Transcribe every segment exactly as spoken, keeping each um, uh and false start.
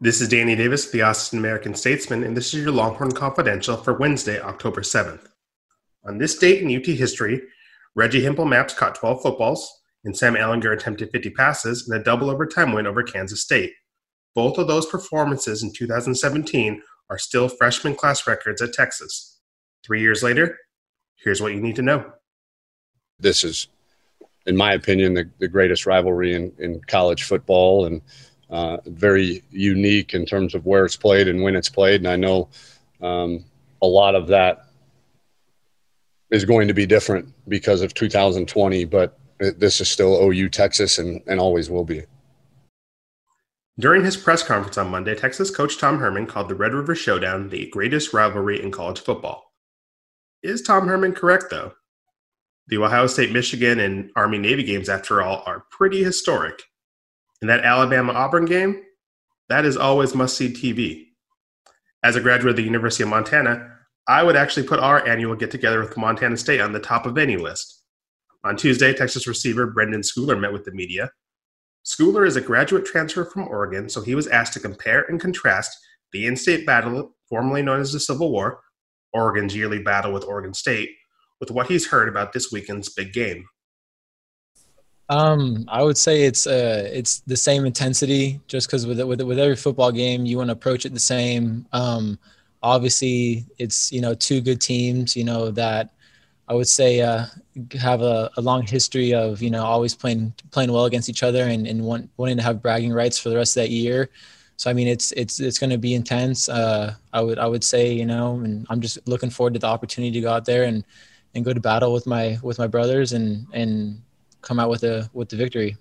This is Danny Davis, the Austin American Statesman, and this is your Longhorn Confidential for Wednesday, October seventh. On this date in U T history, Reggie Himple-Mapps caught twelve footballs, and Sam Ehlinger attempted fifty passes in a double overtime win over Kansas State. Both of those performances in two thousand seventeen are still freshman class records at Texas. Three years later, here's what you need to know. This is, in my opinion, the, the greatest rivalry in, in college football, and Uh, very unique in terms of where it's played and when it's played. And I know um, a lot of that is going to be different because of two thousand twenty, but this is still O U Texas and, and always will be. During his press conference on Monday, Texas coach Tom Herman called the Red River Showdown the greatest rivalry in college football. Is Tom Herman correct, though? The Ohio State, Michigan, and Army-Navy games, after all, are pretty historic. And that Alabama-Auburn game, that is always must-see T V. As a graduate of the University of Montana, I would actually put our annual get-together with Montana State on the top of any list. On Tuesday, Texas receiver Brendan Schooler met with the media. Schooler is a graduate transfer from Oregon, so he was asked to compare and contrast the in-state battle, formerly known as the Civil War, Oregon's yearly battle with Oregon State, with what he's heard about this weekend's big game. Um, I would say it's uh, it's the same intensity. Just because with, with with every football game, you want to approach it the same. Um, obviously, it's you know two good teams. You know that I would say uh, have a, a long history of you know always playing playing well against each other and and want, wanting to have bragging rights for the rest of that year. So I mean, it's it's it's going to be intense. Uh, I would I would say you know, and I'm just looking forward to the opportunity to go out there and, and go to battle with my with my brothers and and. come out with a with the victory.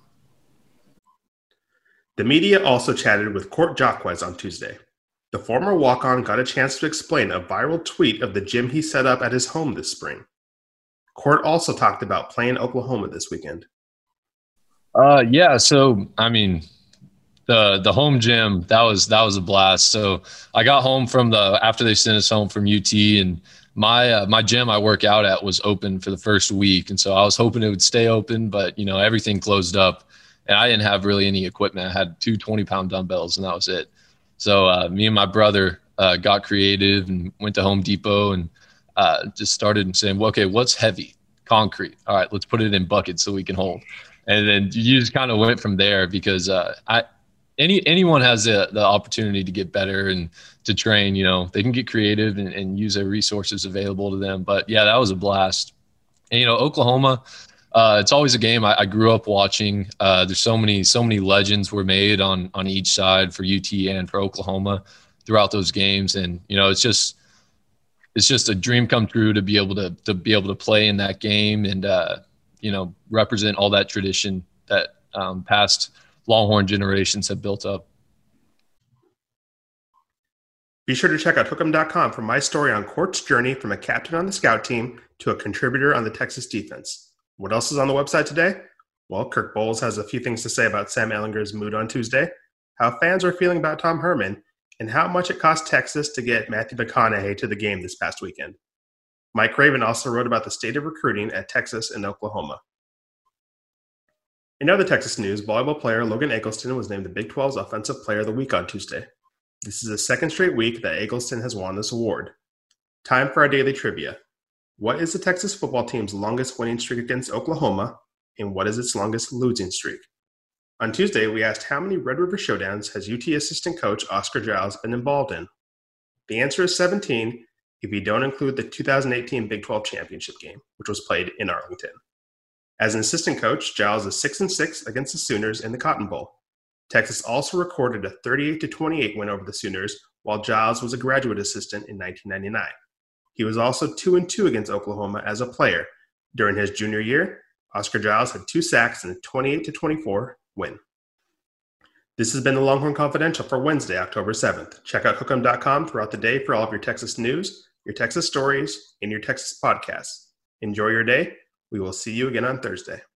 The media also chatted with Court Jacquez on Tuesday. The former walk-on got a chance to explain a viral tweet of the gym he set up at his home this spring. Court also talked about playing Oklahoma this weekend. Uh, yeah, so I mean, the the home gym that was that was a blast. So I got home from the after they sent us home from U T and. My uh, my gym I work out at was open for the first week, and so I was hoping it would stay open, but, you know, everything closed up, and I didn't have really any equipment. I had two twenty-pound dumbbells, and that was it. So uh, me and my brother uh, got creative and went to Home Depot and uh, just started saying, well, okay, what's heavy? Concrete. All right, let's put it in buckets so we can hold. And then you just kind of went from there because uh, I – Any anyone has the, the opportunity to get better and to train, you know, they can get creative and, and use their resources available to them. But, yeah, that was a blast. And, you know, Oklahoma, uh, it's always a game I, I grew up watching. Uh, there's so many, so many legends were made on, on each side for U T and for Oklahoma throughout those games. And, you know, it's just it's just a dream come true to be able to, to be able to play in that game and, uh, you know, represent all that tradition that um, past – Longhorn generations have built up. Be sure to check out hookem dot com for my story on Court's journey from a captain on the scout team to a contributor on the Texas defense. What else is on the website today? Well, Kirk Bowles has a few things to say about Sam Ehlinger's mood on Tuesday, how fans are feeling about Tom Herman, and how much it cost Texas to get Matthew McConaughey to the game this past weekend. Mike Raven also wrote about the state of recruiting at Texas and Oklahoma. In other Texas news, volleyball player Logan Eggleston was named the Big twelve's Offensive Player of the Week on Tuesday. This is the second straight week that Eggleston has won this award. Time for our daily trivia. What is the Texas football team's longest winning streak against Oklahoma, and what is its longest losing streak? On Tuesday, we asked how many Red River Showdowns has U T assistant coach Oscar Giles been involved in? The answer is seventeen if you don't include the two thousand eighteen Big twelve championship game, which was played in Arlington. As an assistant coach, Giles is six and six against the Sooners in the Cotton Bowl. Texas also recorded a thirty-eight to twenty-eight win over the Sooners while Giles was a graduate assistant in nineteen ninety-nine. He was also two and two against Oklahoma as a player. During his junior year, Oscar Giles had two sacks in a twenty-eight to twenty-four win. This has been the Longhorn Confidential for Wednesday, October seventh. Check out hookem dot com throughout the day for all of your Texas news, your Texas stories, and your Texas podcasts. Enjoy your day. We will see you again on Thursday.